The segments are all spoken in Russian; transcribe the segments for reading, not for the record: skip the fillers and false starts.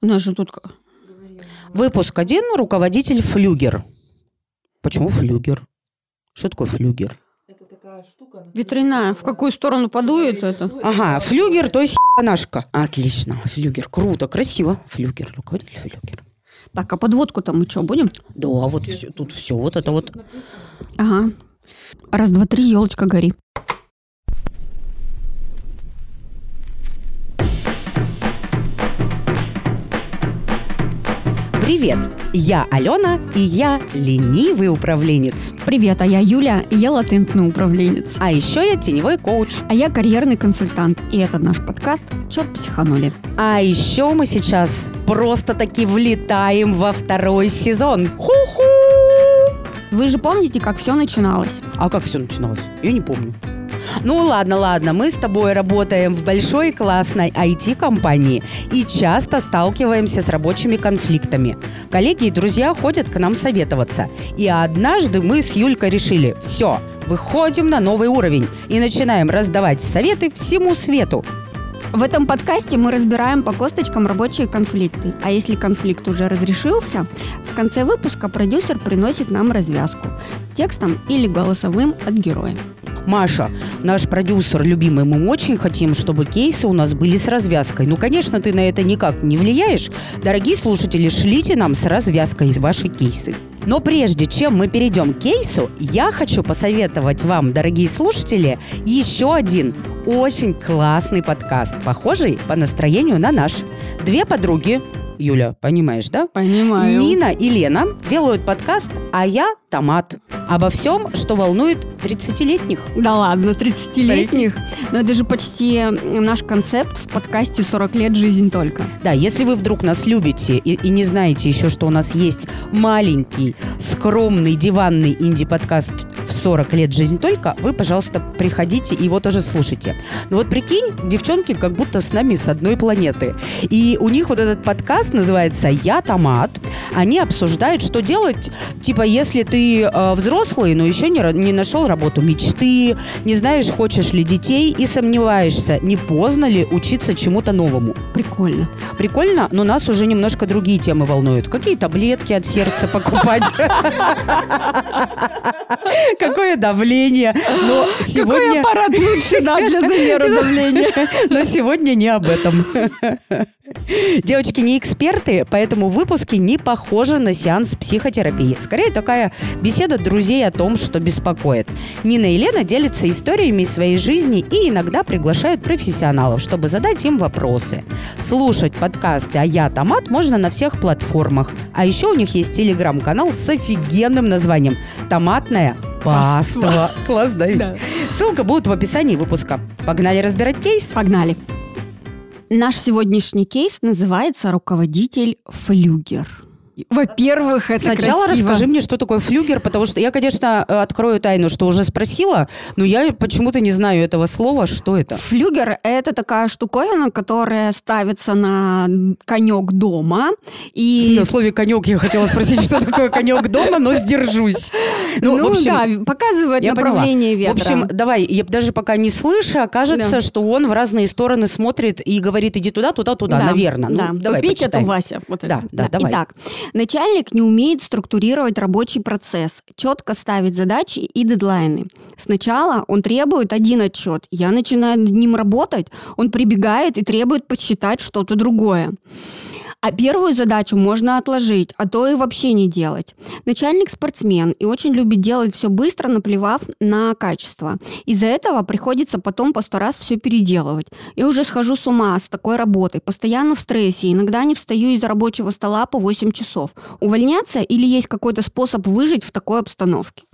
У нас же тут... Выпуск 1, руководитель флюгер. Почему флюгер? Что такое флюгер? Это такая штука... Ветряная. В какую сторону подует это? Ага, флюгер, то есть ебанашка. Отлично, флюгер. Круто, красиво. Флюгер, руководитель флюгер. Так, а подводку там мы что, будем? Да, вот все, тут все, вот это вот. Ага. Раз, два, три, елочка, гори. Привет, я Алена, и я ленивый управленец. Привет, а я Юля, и я латентный управленец. А еще я теневой коуч. А я карьерный консультант, и это наш подкаст «Чёт психанули». А еще мы сейчас просто-таки влетаем во второй сезон. Ху-ху! Вы же помните, как все начиналось? А как все начиналось? Я не помню. Ну ладно, мы с тобой работаем в большой классной IT-компании и часто сталкиваемся с рабочими конфликтами. Коллеги и друзья ходят к нам советоваться. И однажды мы с Юлькой решили: все, выходим на новый уровень и начинаем раздавать советы всему свету. В этом подкасте мы разбираем по косточкам рабочие конфликты. А если конфликт уже разрешился, в конце выпуска продюсер приносит нам развязку текстом или голосовым от героя. Маша, наш продюсер любимый, мы очень хотим, чтобы кейсы у нас были с развязкой. Ну, конечно, ты на это никак не влияешь. Дорогие слушатели, шлите нам с развязкой из вашей кейсы. Но прежде чем мы перейдем к кейсу, я хочу посоветовать вам, дорогие слушатели, еще один очень классный подкаст, похожий по настроению на наш. Две подруги, Юля, понимаешь, да? Понимаю. Нина и Лена делают подкаст «А я томат». Обо всем, что волнует 30-летних. Да ладно, 30-летних? Но это же почти наш концепт в подкасте «40 лет жизни только». Да, если вы вдруг нас любите и не знаете еще, что у нас есть маленький, скромный, диванный инди-подкаст в 40 лет жизни только, вы, пожалуйста, приходите и его тоже слушайте. Но вот прикинь, девчонки как будто с нами с одной планеты. И у них вот этот подкаст называется «Я томат». Они обсуждают, что делать, типа, если ты взрослый, но еще не нашел работу мечты, не знаешь, хочешь ли детей и сомневаешься, не поздно ли учиться чему-то новому. Прикольно. Прикольно, но нас уже немножко другие темы волнуют. Какие таблетки от сердца покупать? Какое давление? Какой аппарат лучше для замера давления? Но сегодня не об этом. Девочки не эксперты, поэтому выпуски не похожи на сеанс психотерапии. Скорее, такая беседа друзей о том, что беспокоит. Нина и Лена делятся историями своей жизни и иногда приглашают профессионалов, чтобы задать им вопросы. Слушать подкасты «А я томат» можно на всех платформах. А еще у них есть телеграм-канал с офигенным названием «Томатная паста». Класс, да ведь? Да. Ссылка будет в описании выпуска. Погнали разбирать кейс? Погнали. Наш сегодняшний кейс называется «Руководитель флюгер». Во-первых, это сначала красиво. Расскажи мне, что такое флюгер, потому что я, конечно, открою тайну, что уже спросила, но я почему-то не знаю этого слова, что это. Флюгер – это такая штуковина, которая ставится на конек дома. И... На слове «конек» я хотела спросить, что такое конек дома, но сдержусь. Ну да, показывает направление ветра. В общем, давай, я даже пока не слышу, окажется, что он в разные стороны смотрит и говорит: иди туда, туда, туда, наверное. Попить это Вася. Да, да, давай. Итак. Начальник не умеет структурировать рабочий процесс, четко ставить задачи и дедлайны. Сначала он требует один отчет, я начинаю над ним работать, он прибегает и требует подсчитать что-то другое. А первую задачу можно отложить, а то и вообще не делать. Начальник спортсмен и очень любит делать все быстро, наплевав на качество. Из-за этого приходится потом по 100 раз все переделывать. Я уже схожу с ума с такой работой, постоянно в стрессе, иногда не встаю из-за рабочего стола по 8 часов. Увольняться или есть какой-то способ выжить в такой обстановке?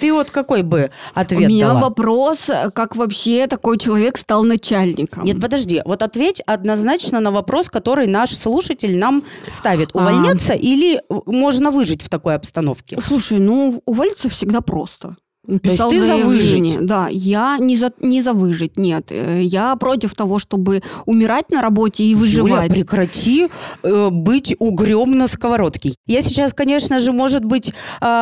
Ты вот какой бы ответ дала? У меня вопрос, как вообще такой человек стал начальником? Нет, подожди. Вот ответь однозначно на вопрос, который наш слушатель нам ставит. Увольняться или можно выжить в такой обстановке? Слушай, уволиться всегда просто. Писал заявление. Да, я не за выжить, нет. Я против того, чтобы умирать на работе и выживать. Юля, прекрати быть угрём на сковородке. Я сейчас, конечно же, может быть,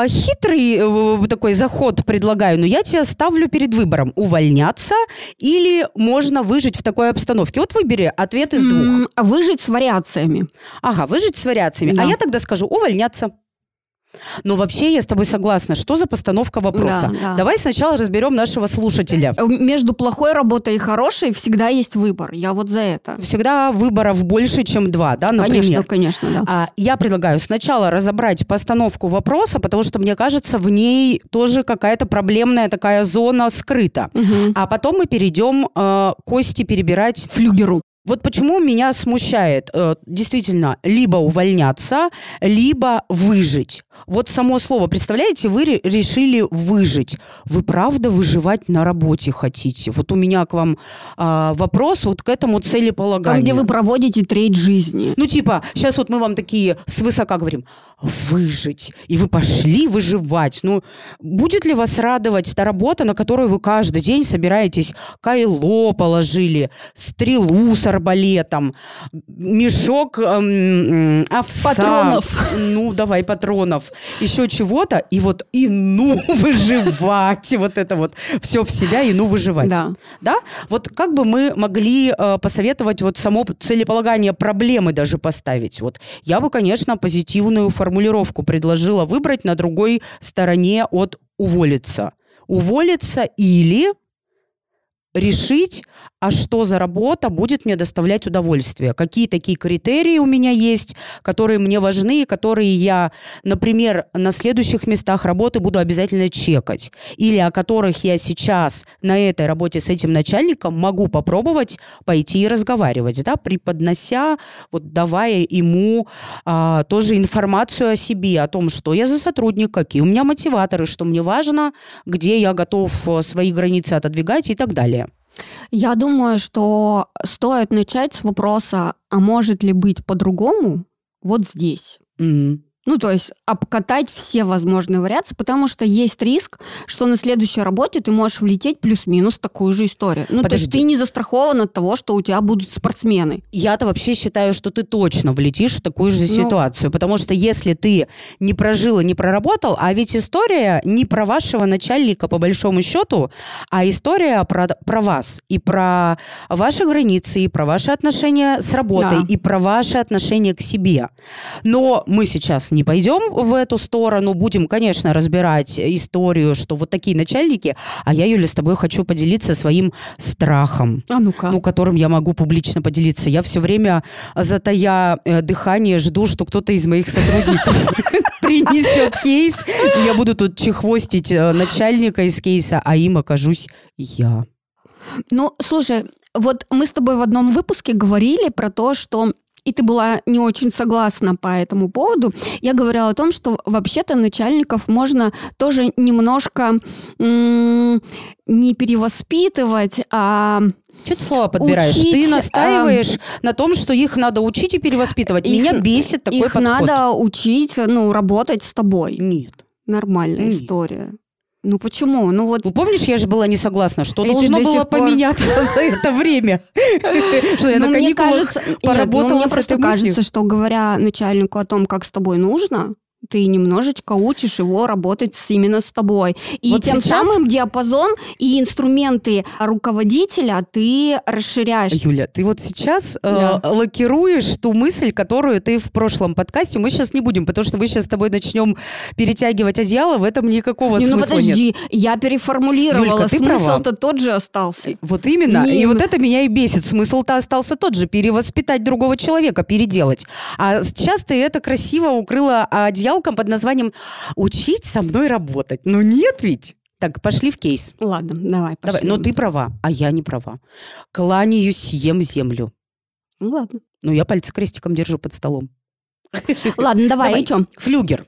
хитрый такой заход предлагаю, но я тебя ставлю перед выбором. Увольняться или можно выжить в такой обстановке? Вот выбери ответ из двух. Выжить с вариациями. Ага, выжить с вариациями. Да. А я тогда скажу увольняться. Но вообще я с тобой согласна. Что за постановка вопроса? Да, да. Давай сначала разберем нашего слушателя. Между плохой работой и хорошей всегда есть выбор. Я вот за это. Всегда выборов больше, чем два, да, например? Конечно, да. Я предлагаю сначала разобрать постановку вопроса, потому что, мне кажется, в ней тоже какая-то проблемная такая зона скрыта. Угу. А потом мы перейдем кости перебирать... Флюгеру. Вот почему меня смущает действительно либо увольняться, либо выжить. Вот само слово, представляете, вы решили выжить. Вы правда выживать на работе хотите? Вот у меня к вам вопрос вот к этому целеполаганию. Там, где вы проводите треть жизни. Ну типа, сейчас вот мы вам такие свысока говорим, выжить. И вы пошли выживать. Ну, будет ли вас радовать та работа, на которую вы каждый день собираетесь? Кайло положили, стрелу с арбалетом, мешок овса. Патронов. Ну, давай, патронов. Еще чего-то. И вот, и ну, выживать. Вот это вот. Все в себя, и ну, выживать. Да. Да? Вот как бы мы могли посоветовать вот само целеполагание проблемы даже поставить? Вот я бы, конечно, позитивную формулировку предложила выбрать на другой стороне от уволиться. Уволиться или... решить, а что за работа будет мне доставлять удовольствие. Какие такие критерии у меня есть, которые мне важны, и которые я, например, на следующих местах работы буду обязательно чекать. Или о которых я сейчас на этой работе с этим начальником могу попробовать пойти и разговаривать, да, преподнося, вот давая ему тоже информацию о себе, о том, что я за сотрудник, какие у меня мотиваторы, что мне важно, где я готов свои границы отодвигать и так далее. Я думаю, что стоит начать с вопроса, а может ли быть по-другому вот здесь? Mm-hmm. Ну, то есть обкатать все возможные вариации, потому что есть риск, что на следующей работе ты можешь влететь плюс-минус в такую же историю. Ну, подожди. То есть ты не застрахован от того, что у тебя будут спортсмены. Я-то вообще считаю, что ты точно влетишь в такую же ситуацию, потому что если ты не прожил и не проработал, а ведь история не про вашего начальника, по большому счету, а история про вас, и про ваши границы, и про ваши отношения с работой, да. И про ваши отношения к себе. Но мы сейчас не пойдем в эту сторону, будем, конечно, разбирать историю, что вот такие начальники, а я, Юля, с тобой хочу поделиться своим страхом, которым я могу публично поделиться. Я все время, затая дыхание, жду, что кто-то из моих сотрудников принесет кейс, я буду тут чехвостить начальника из кейса, а им окажусь я. Ну, слушай, вот мы с тобой в одном выпуске говорили про то, что и ты была не очень согласна по этому поводу, я говорила о том, что вообще-то начальников можно тоже немножко не перевоспитывать, а... Что ты слова подбираешь? Учить, ты настаиваешь на том, что их надо учить и перевоспитывать. Меня бесит такой подход. Их надо учить, работать с тобой. Нет. Нормальная история. Ну почему? Ну вот. Ну, помнишь, я же была не согласна, что должно было поменяться за это время. Что я на каникулах поработала. Мне просто кажется, что говоря начальнику о том, как с тобой нужно, ты немножечко учишь его работать именно с тобой. И вот тем самым диапазон и инструменты руководителя ты расширяешь. Юля, ты вот сейчас лакируешь ту мысль, которую ты в прошлом подкасте. Мы сейчас не будем, потому что мы сейчас с тобой начнем перетягивать одеяло, в этом никакого смысла подожди, нет. Я переформулировала, Юлька, смысл-то тот же остался. Вот именно, и вот это меня и бесит. Смысл-то остался тот же, перевоспитать другого человека, переделать. А сейчас ты это красиво укрыла одеялом под названием «Учить со мной работать». Ну нет ведь? Так, пошли в кейс. Ладно, давай. Но ты права, а я не права. Кланяюсь, ем землю. Ну ладно. Ну я пальцы крестиком держу под столом. Ладно, давай. Флюгер.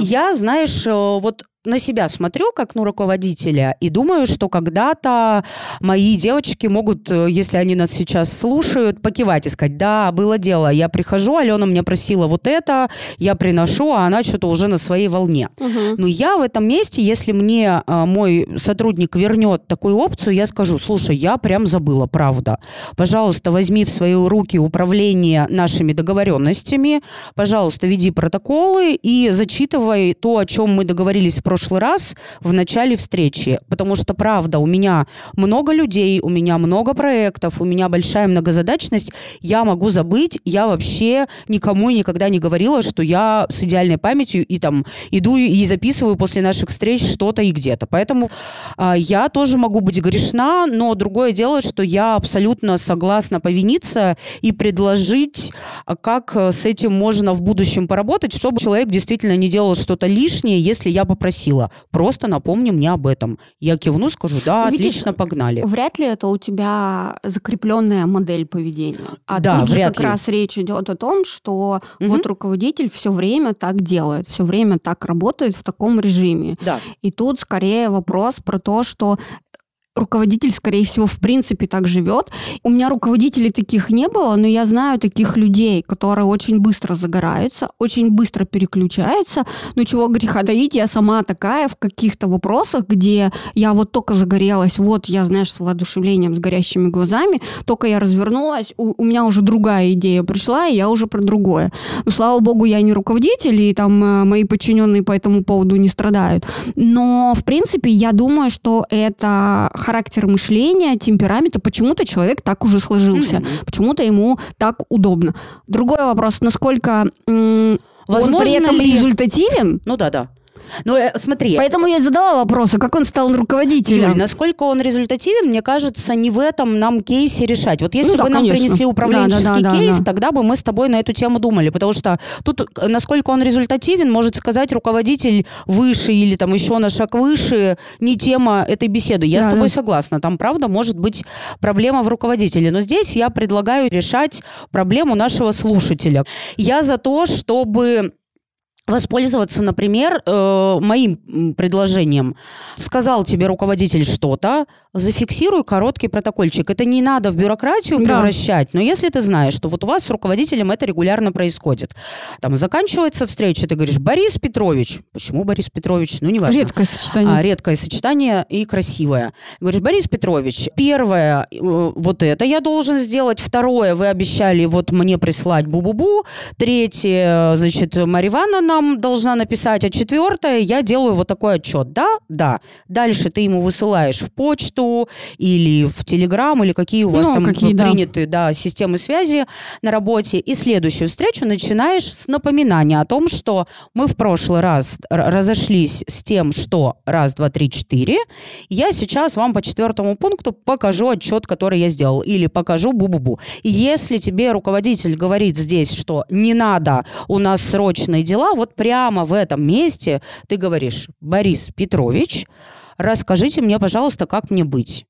Я, знаешь, вот на себя смотрю, как, ну, руководителя, и думаю, что когда-то мои девочки могут, если они нас сейчас слушают, покивать и сказать: да, было дело, я прихожу, Алена меня просила вот это, я приношу, а она что-то уже на своей волне. Угу. Но я в этом месте, если мне мой сотрудник вернет такую опцию, я скажу: слушай, я прям забыла, правда. Пожалуйста, возьми в свои руки управление нашими договоренностями, пожалуйста, веди протоколы и зачитывай то, о чем мы договорились в прошлый раз в начале встречи, потому что, правда, у меня много людей, у меня много проектов, у меня большая многозадачность, я могу забыть, я вообще никому и никогда не говорила, что я с идеальной памятью и там иду и записываю после наших встреч что-то и где-то, поэтому я тоже могу быть грешна, но другое дело, что я абсолютно согласна повиниться и предложить, как с этим можно в будущем поработать, чтобы человек действительно не делал что-то лишнее, если я попросила. Просто напомни мне об этом. Я кивну, скажу: да, видишь, отлично, погнали. Вряд ли это у тебя закрепленная модель поведения. А да, тут же как ли. Раз речь идет о том, что вот руководитель все время так делает, все время так работает в таком режиме. Да. И тут скорее вопрос про то, что руководитель, скорее всего, в принципе так живет. У меня руководителей таких не было, но я знаю таких людей, которые очень быстро загораются, очень быстро переключаются. Но чего греха таить, я сама такая в каких-то вопросах, где я вот только загорелась, вот я, знаешь, с воодушевлением, с горящими глазами, только я развернулась, у меня уже другая идея пришла, и я уже про другое. Но, слава богу, я не руководитель, и там мои подчиненные по этому поводу не страдают. Но, в принципе, я думаю, что это... характер мышления, темперамента, почему-то человек так уже сложился, почему-то ему так удобно. Другой вопрос, насколько он при этом результативен. Ну да. Ну, смотри. Поэтому я и задала вопрос, как он стал руководителем. Юль, насколько он результативен, мне кажется, не в этом нам кейсе решать. Вот если бы нам принесли управленческий кейс, тогда бы мы с тобой на эту тему думали. Потому что тут, насколько он результативен, может сказать руководитель выше или там еще на шаг выше, не тема этой беседы. Я с тобой согласна. Там, правда, может быть проблема в руководителе. Но здесь я предлагаю решать проблему нашего слушателя. Я за то, чтобы... воспользоваться, например, моим предложением. Сказал тебе руководитель что-то, зафиксируй короткий протокольчик. Это не надо в бюрократию превращать, но если ты знаешь, что вот у вас с руководителем это регулярно происходит. Там заканчивается встреча, ты говоришь: Борис Петрович. Почему Борис Петрович? Ну, неважно. Редкое сочетание. Редкое сочетание и красивое. Говоришь: Борис Петрович, первое, вот это я должен сделать. Второе, вы обещали вот мне прислать бу-бу-бу. Третье, значит, Марья Ивановна нам должна написать, а четвертое, я делаю вот такой отчет. Да. Дальше ты ему высылаешь в почту или в Телеграм, или какие у вас приняты системы связи на работе. И следующую встречу начинаешь с напоминания о том, что мы в прошлый раз разошлись с тем, что 1, 2, 3, 4. Я сейчас вам по 4 пункту покажу отчет, который я сделал, или покажу бу-бу-бу. И если тебе руководитель говорит здесь, что не надо, у нас срочные дела, вот прямо в этом месте ты говоришь: Борис Петрович, расскажите мне, пожалуйста, как мне быть.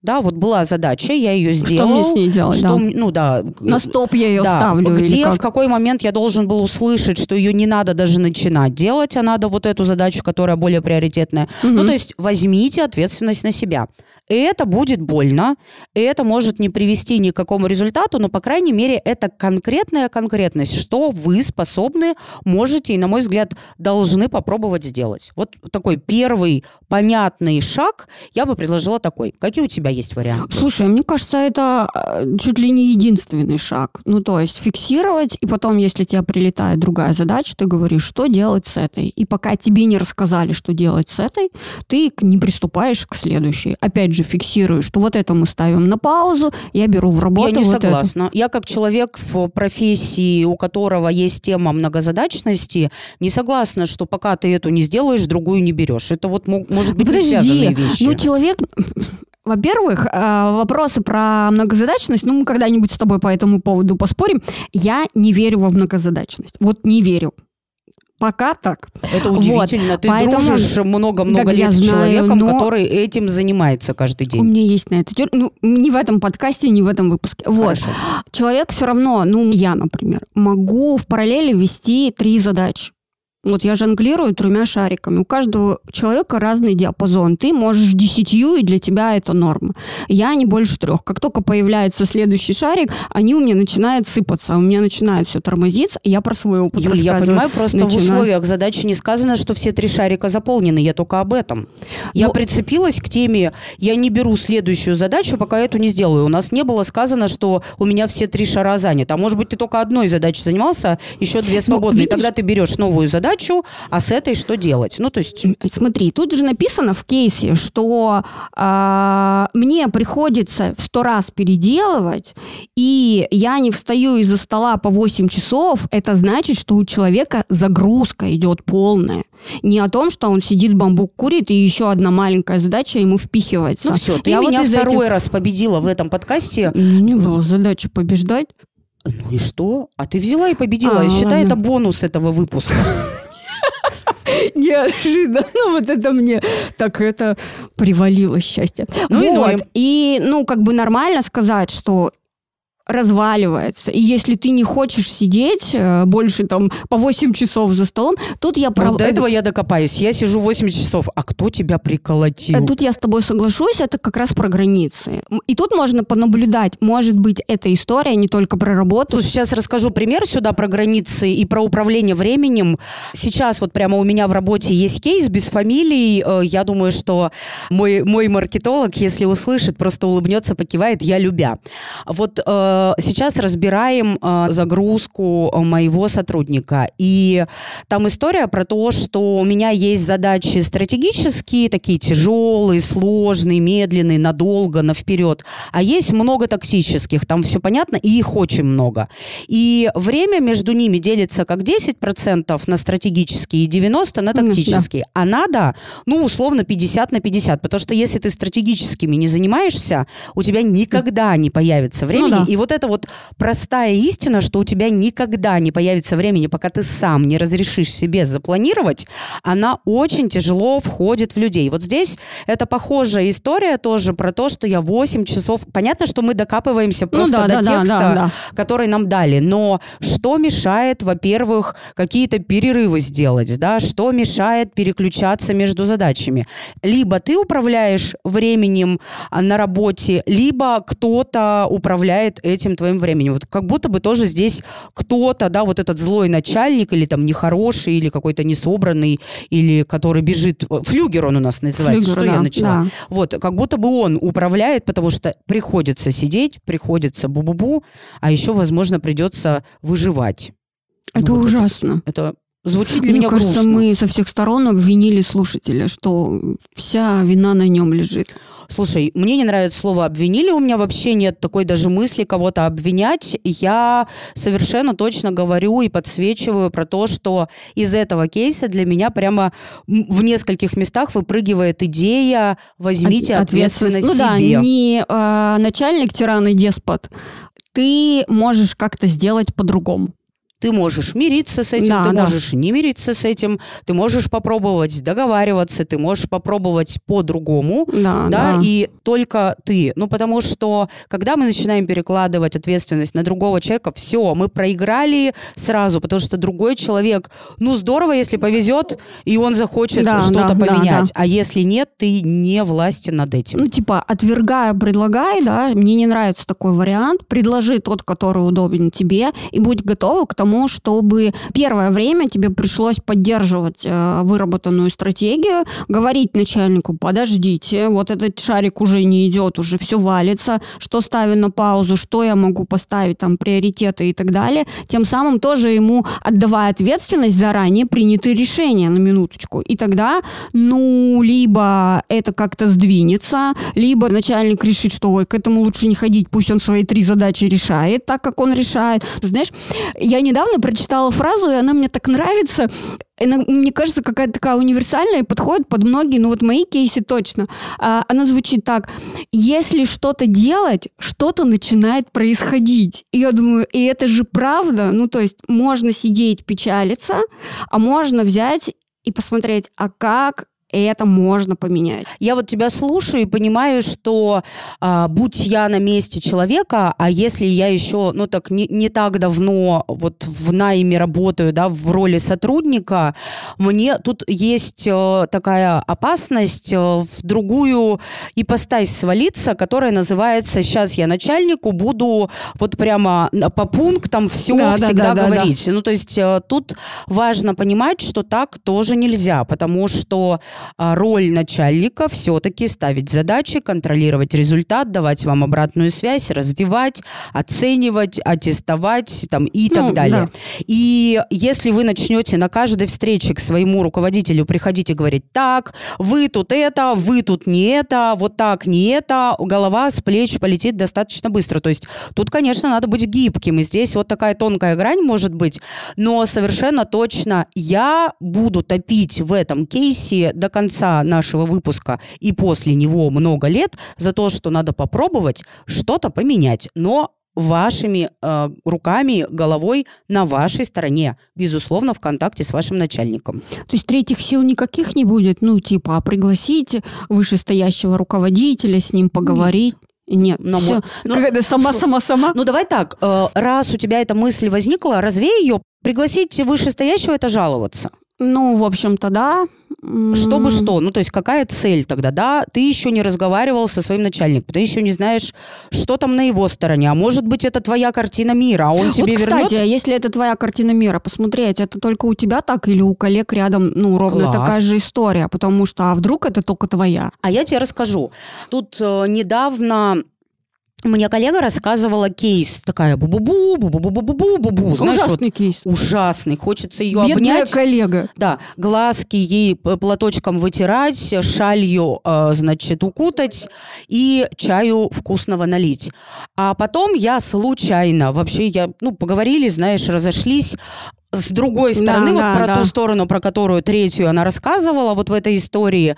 Да, вот была задача, я ее сделала. Что мне с ней делать? Что, на стоп я ее ставлю. Где, в какой момент я должен был услышать, что ее не надо даже начинать делать, а надо вот эту задачу, которая более приоритетная. Ну, то есть возьмите ответственность на себя. Это будет больно, это может не привести ни к какому результату, но, по крайней мере, это конкретная конкретность, что вы способны, можете и, на мой взгляд, должны попробовать сделать. Вот такой первый понятный шаг я бы предложила такой. Какие у тебя есть варианты? Слушай, мне кажется, это чуть ли не единственный шаг. Ну, то есть фиксировать, и потом, если тебе прилетает другая задача, ты говоришь, что делать с этой. И пока тебе не рассказали, что делать с этой, ты не приступаешь к следующей. Опять же, фиксируешь, что вот это мы ставим на паузу, я беру в работу. Я не согласна. Это. Я как человек в профессии, у которого есть тема многозадачности, не согласна, что пока ты эту не сделаешь, другую не берешь. Это вот может быть не связанные вещи. Ну, человек... Во-первых, вопросы про многозадачность, мы когда-нибудь с тобой по этому поводу поспорим. Я не верю во многозадачность. Вот не верю. Пока так. Это удивительно. Вот. Ты дружишь много-много лет с человеком, который этим занимается каждый день. У меня есть на это теория. Не в этом подкасте, не в этом выпуске. Вот. Человек все равно, я, например, могу в параллели вести 3 задачи. Вот я жонглирую 3 шариками. У каждого человека разный диапазон. Ты можешь 10, и для тебя это норма. Я не больше 3. Как только появляется следующий шарик, они у меня начинают сыпаться, у меня начинает все тормозиться, и я про свой опыт рассказываю. Я понимаю, просто в условиях задачи не сказано, что все 3 шарика заполнены. Я только об этом. Я прицепилась к теме, я не беру следующую задачу, пока эту не сделаю. У нас не было сказано, что у меня все 3 шара заняты. А может быть, ты только одной задачей занимался, еще 2 свободные. Видишь... Тогда ты берешь новую задачу, а с этой что делать? Ну, то есть... Смотри, тут же написано в кейсе, что мне приходится в 100 раз переделывать, и я не встаю из-за стола по 8 часов, это значит, что у человека загрузка идет полная. Не о том, что он сидит, бамбук курит, и еще одна маленькая задача ему впихивается. Ну все, ты я меня вот второй раз победила в этом подкасте. У меня не было задачи побеждать. Ну и что? А ты взяла и победила. Я считаю, это бонус этого выпуска. Неожиданно. Вот это мне так это привалило счастье. И как бы нормально сказать, что разваливается. И если ты не хочешь сидеть больше там по 8 часов за столом, тут я... До этого я докопаюсь. Я сижу 8 часов. А кто тебя приколотил? Тут я с тобой соглашусь. Это как раз про границы. И тут можно понаблюдать. Может быть, эта история не только про работу. Слушай, сейчас расскажу пример сюда про границы и про управление временем. Сейчас вот прямо у меня в работе есть кейс без фамилий. Я думаю, что мой маркетолог, если услышит, просто улыбнется, покивает, я любя. Вот... Сейчас разбираем загрузку моего сотрудника. И там история про то, что у меня есть задачи стратегические, такие тяжелые, сложные, медленные, надолго, навперед. А есть много тактических, там все понятно, и их очень много. И время между ними делится как 10% на стратегические и 90% на тактические. Да. А надо, условно, 50 на 50. Потому что если ты стратегическими не занимаешься, у тебя никогда не появится времени. Ну, да. И вот это вот простая истина, что у тебя никогда не появится времени, пока ты сам не разрешишь себе запланировать, она очень тяжело входит в людей. Вот здесь это похожая история тоже про то, что я 8 часов... Понятно, что мы докапываемся просто до текста, который нам дали, но что мешает, во-первых, какие-то перерывы сделать, да, что мешает переключаться между задачами? Либо ты управляешь временем на работе, либо кто-то управляет этим твоим временем. Вот как будто бы тоже здесь кто-то, да, вот этот злой начальник или там нехороший, или какой-то несобранный, или который бежит... Флюгер он у нас называется, я начала. Да. Вот, как будто бы он управляет, потому что приходится сидеть, приходится бу-бу-бу, а еще, возможно, придется выживать. Это вот ужасно. Это... Звучит для меня грустно. Мне кажется, мы со всех сторон обвинили слушателя, что вся вина на нем лежит. Слушай, мне не нравится слово «обвинили». У меня вообще нет такой даже мысли кого-то обвинять. Я совершенно точно говорю и подсвечиваю про то, что из этого кейса для меня прямо в нескольких местах выпрыгивает идея «возьмите ответственность себе». Ну да, не начальник, тиран и деспот. Ты можешь как-то сделать по-другому. Ты можешь мириться с этим, ты можешь не мириться с этим, ты можешь попробовать договариваться, ты можешь попробовать по-другому, и только ты. Ну, потому что, когда мы начинаем перекладывать ответственность на другого человека, все, мы проиграли сразу, потому что другой человек, здорово, если повезет, и он захочет что-то поменять, а если нет, ты не властен над этим. Отвергай, предлагай, мне не нравится такой вариант, предложи тот, который удобен тебе, и будь готова к тому, чтобы первое время тебе пришлось поддерживать выработанную стратегию, говорить начальнику: подождите, вот этот шарик уже не идет, уже все валится, что ставим на паузу, что я могу поставить, там, приоритеты и так далее, тем самым тоже ему отдавая ответственность за ранее принятые решения, на минуточку. И тогда, либо это как-то сдвинется, либо начальник решит, что к этому лучше не ходить, пусть он свои 3 задачи решает так, как он решает. Знаешь, я недавно прочитала фразу, и она мне так нравится. Она, мне кажется, какая-то такая универсальная и подходит под многие, мои кейсы точно. Она звучит так: если что-то делать, что-то начинает происходить. И я думаю, и это же правда. То есть можно сидеть, печалиться, а можно взять и посмотреть, а как И это можно поменять. Я вот тебя слушаю и понимаю, что будь я на месте человека, а если я еще, ну так, не так давно вот в найме работаю, да, в роли сотрудника, мне тут есть такая опасность в другую ипостась свалиться, которая называется «сейчас я начальнику буду вот прямо по пунктам все говорить». Да. Ну то есть тут важно понимать, что так тоже нельзя, потому что роль начальника все-таки ставить задачи, контролировать результат, давать вам обратную связь, развивать, оценивать, аттестовать там, и так далее. Да. И если вы начнете на каждой встрече к своему руководителю приходить и говорить, так, вы тут это, вы тут не это, вот так не это, голова с плеч полетит достаточно быстро. То есть тут, конечно, надо быть гибким, и здесь вот такая тонкая грань может быть, но совершенно точно я буду топить в этом кейсе до конца нашего выпуска и после него много лет за то, что надо попробовать что-то поменять, но вашими руками, головой на вашей стороне, безусловно, в контакте с вашим начальником. То есть третьих сил никаких не будет? Ну, типа, пригласить вышестоящего руководителя, с ним поговорить? Нет, но все. Сама. Ну, давай так, раз у тебя эта мысль возникла, развей ее, пригласить вышестоящего – это жаловаться. Ну, в общем-то, да. Чтобы что? Ну, то есть, какая цель тогда, да? Ты еще не разговаривал со своим начальником, ты еще не знаешь, что там на его стороне. А может быть, это твоя картина мира, а он тебе вернет? Вот, кстати, если это твоя картина мира, посмотреть, это только у тебя так или у коллег рядом, ну, ровно такая же история, потому что, а вдруг это только твоя? А я тебе расскажу. Тут недавно... Мне коллега рассказывала кейс, такая бу-бу-бу. Знаешь, ужасный вот, кейс. Ужасный, хочется ее бедная обнять. Бедная коллега. Да, глазки ей платочком вытирать, шалью, значит, укутать и чаю вкусного налить. А потом я случайно, вообще, поговорили, знаешь, разошлись. С другой стороны, ту сторону, про которую третью она рассказывала, вот в этой истории,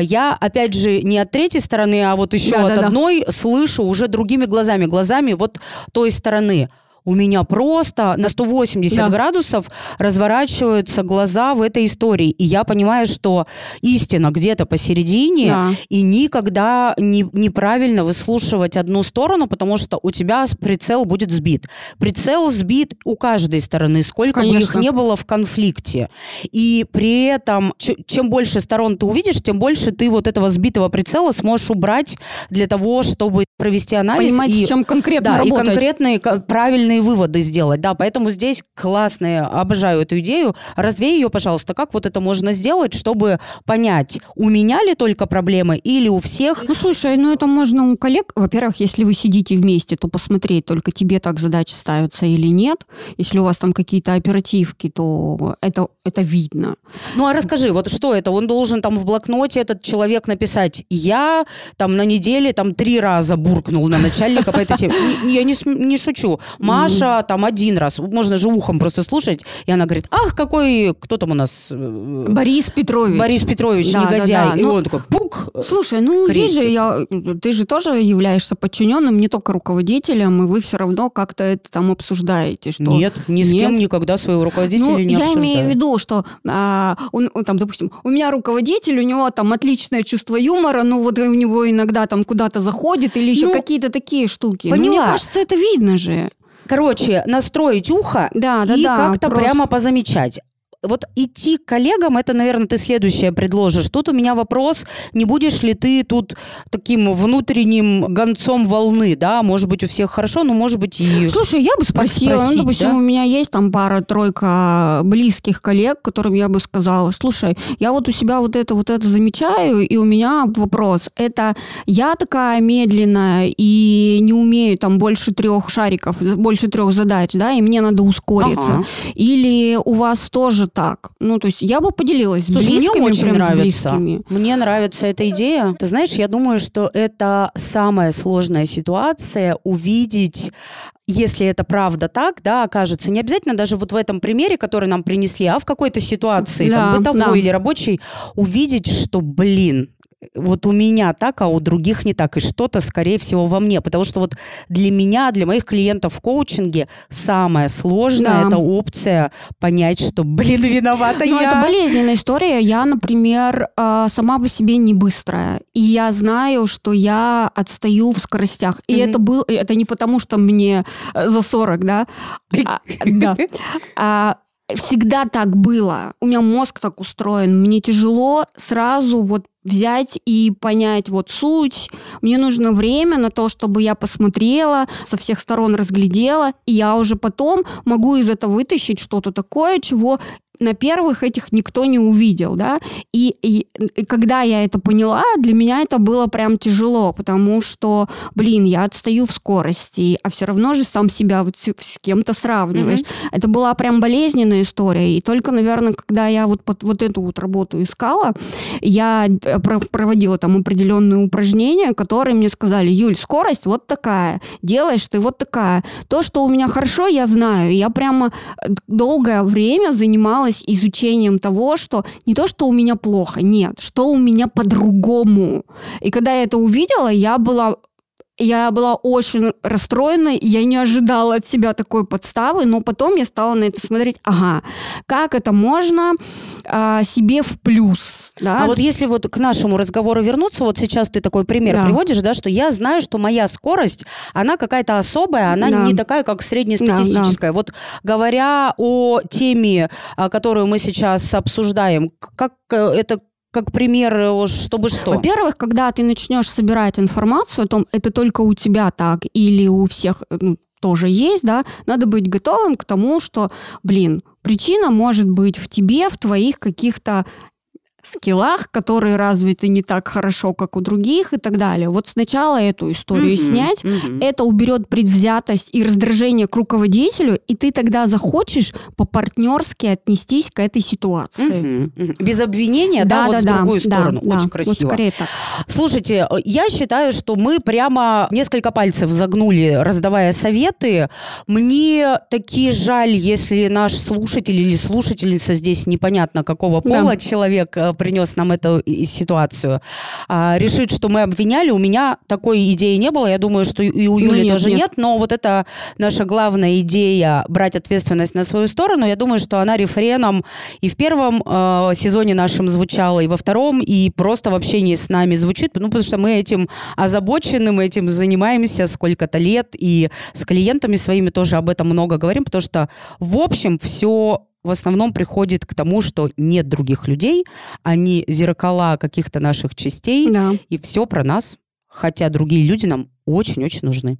я, опять же, не от третьей стороны, а вот еще от одной слышу уже другими глазами вот той стороны. У меня просто на 180 градусов разворачиваются глаза в этой истории. И я понимаю, что истина где-то посередине, и никогда неправильно выслушивать одну сторону, потому что у тебя прицел будет сбит. Прицел сбит у каждой стороны, сколько бы их не было в конфликте. И при этом, чем больше сторон ты увидишь, тем больше ты вот этого сбитого прицела сможешь убрать для того, чтобы провести анализ. Понимать, в чем конкретно работать. И конкретные правильные выводы сделать, да, поэтому здесь классные, обожаю эту идею, развей ее, пожалуйста, как вот это можно сделать, чтобы понять, у меня ли только проблемы или у всех? Ну, слушай, это можно у коллег, во-первых, если вы сидите вместе, то посмотреть, только тебе так задачи ставятся или нет, если у вас там какие-то оперативки, то это видно. Ну, а расскажи, вот что это, он должен там в блокноте этот человек написать, я там на неделе там 3 раза буркнул на начальника по этой теме, я не шучу, Маша там 1 раз, можно же ухом просто слушать, и она говорит, ах, какой, кто там у нас? Борис Петрович, да, негодяй. Да. И он такой, пук! Слушай, крестик. Ты же тоже являешься подчиненным, не только руководителем, и вы все равно как-то это там обсуждаете. Что... Нет, ни с кем никогда своего руководителя не обсуждаю. Я имею в виду, что он там, допустим, у меня руководитель, у него там отличное чувство юмора, но вот у него иногда там куда-то заходит или еще какие-то такие штуки. Поняла. Мне кажется, это видно же. Короче, настроить ухо как-то просто... прямо позамечать. Вот идти к коллегам, это, наверное, ты следующее предложишь. Тут у меня вопрос, не будешь ли ты тут таким внутренним гонцом волны, да? Может быть, у всех хорошо, но, может быть, и... Слушай, я бы спросила, допустим, у меня есть там пара-тройка близких коллег, которым я бы сказала, слушай, я вот у себя вот это замечаю, и у меня вопрос, это я такая медленная и не умею там больше 3 шариков, больше 3 задач, да, и мне надо ускориться. Ага. Или у вас тоже так. Ну, то есть я бы поделилась с близкими, мне очень нравится. Мне нравится эта идея. Ты знаешь, я думаю, что это самая сложная ситуация увидеть, если это правда так, да, окажется. Не обязательно даже вот в этом примере, который нам принесли, а в какой-то ситуации, бытовой или рабочей, увидеть, что, блин, вот у меня так, а у других не так, и что-то, скорее всего, во мне. Потому что вот для меня, для моих клиентов в коучинге самое сложное это опция понять, что, блин, виновата я. Ну, это болезненная история. Я, например, сама по себе не быстрая. И я знаю, что я отстаю в скоростях. И это был, это не потому, что мне за 40, да? Да. Всегда так было. У меня мозг так устроен. Мне тяжело сразу вот взять и понять вот суть. Мне нужно время на то, чтобы я посмотрела, со всех сторон разглядела, и я уже потом могу из этого вытащить что-то такое, чего на первых этих никто не увидел, да. И когда я это поняла, для меня это было прям тяжело, потому что, блин, я отстаю в скорости, а все равно же сам себя вот с кем-то сравниваешь. Mm-hmm. Это была прям болезненная история. И только, наверное, когда я вот эту вот работу искала, я проводила там определенные упражнения, которые мне сказали: Юль, скорость вот такая, делаешь ты вот такая. То, что у меня хорошо, я знаю. Я прямо долгое время занималась изучением того, что не то, что у меня плохо, нет, что у меня по-другому. И когда я это увидела, я была очень расстроена, я не ожидала от себя такой подставы, но потом я стала на это смотреть, как это можно себе в плюс. Да? А вот если вот к нашему разговору вернуться, вот сейчас ты такой пример приводишь, да, что я знаю, что моя скорость, она какая-то особая, она не такая, как среднестатистическая. Да, да. Вот говоря о теме, которую мы сейчас обсуждаем, как это... Как пример, чтобы что? Во-первых, когда ты начнешь собирать информацию о том, это только у тебя так или у всех тоже есть, да, надо быть готовым к тому, что, блин, причина может быть в тебе, в твоих каких-то скиллах, которые развиты не так хорошо, как у других, и так далее. Вот сначала эту историю снять, это уберет предвзятость и раздражение к руководителю, и ты тогда захочешь по-партнерски отнестись к этой ситуации. Без обвинения, в другую сторону. Да, очень красиво. Вот скорее так. Слушайте, я считаю, что мы прямо несколько пальцев загнули, раздавая советы. Мне таки жаль, если наш слушатель или слушательница здесь непонятно какого пола человек принес нам эту ситуацию, решит, что мы обвиняли. У меня такой идеи не было. Я думаю, что и у Юли тоже нет. Но вот это наша главная идея — брать ответственность на свою сторону. Я думаю, что она рефреном и в первом сезоне нашем звучала, и во втором, и просто в общении с нами звучит. Ну, потому что мы этим озабочены, мы этим занимаемся сколько-то лет. И с клиентами своими тоже об этом много говорим. Потому что, в общем, все... в основном приходит к тому, что нет других людей, они зеркала каких-то наших частей, и все про нас, хотя другие люди нам очень-очень нужны.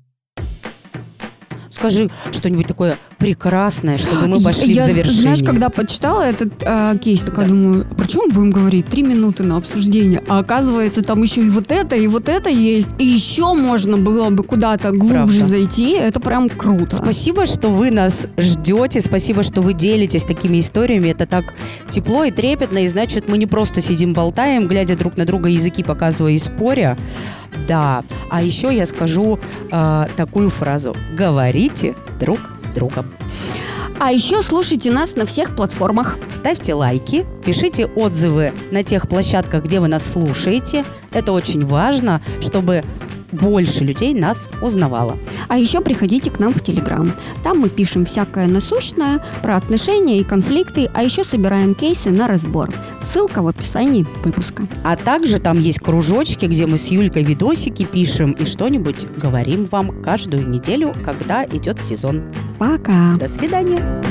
Скажи что-нибудь такое прекрасное, чтобы мы пошли в завершение. Знаешь, когда почитала этот кейс, такая думаю, про чё мы будем говорить? 3 минуты на обсуждение. А оказывается, там еще и вот это есть. И еще можно было бы куда-то глубже зайти. Это прям круто. Спасибо, что вы нас ждете. Спасибо, что вы делитесь такими историями. Это так тепло и трепетно. И значит, мы не просто сидим болтаем, глядя друг на друга, языки показывая и споря. Да. А еще я скажу такую фразу. Говори друг с другом. А еще слушайте нас на всех платформах. Ставьте лайки, пишите отзывы на тех площадках, где вы нас слушаете. Это очень важно, чтобы больше людей нас узнавало. А еще приходите к нам в Телеграм. Там мы пишем всякое насущное про отношения и конфликты, а еще собираем кейсы на разбор. Ссылка в описании выпуска. А также там есть кружочки, где мы с Юлькой видосики пишем и что-нибудь говорим вам каждую неделю, когда идет сезон. Пока! До свидания!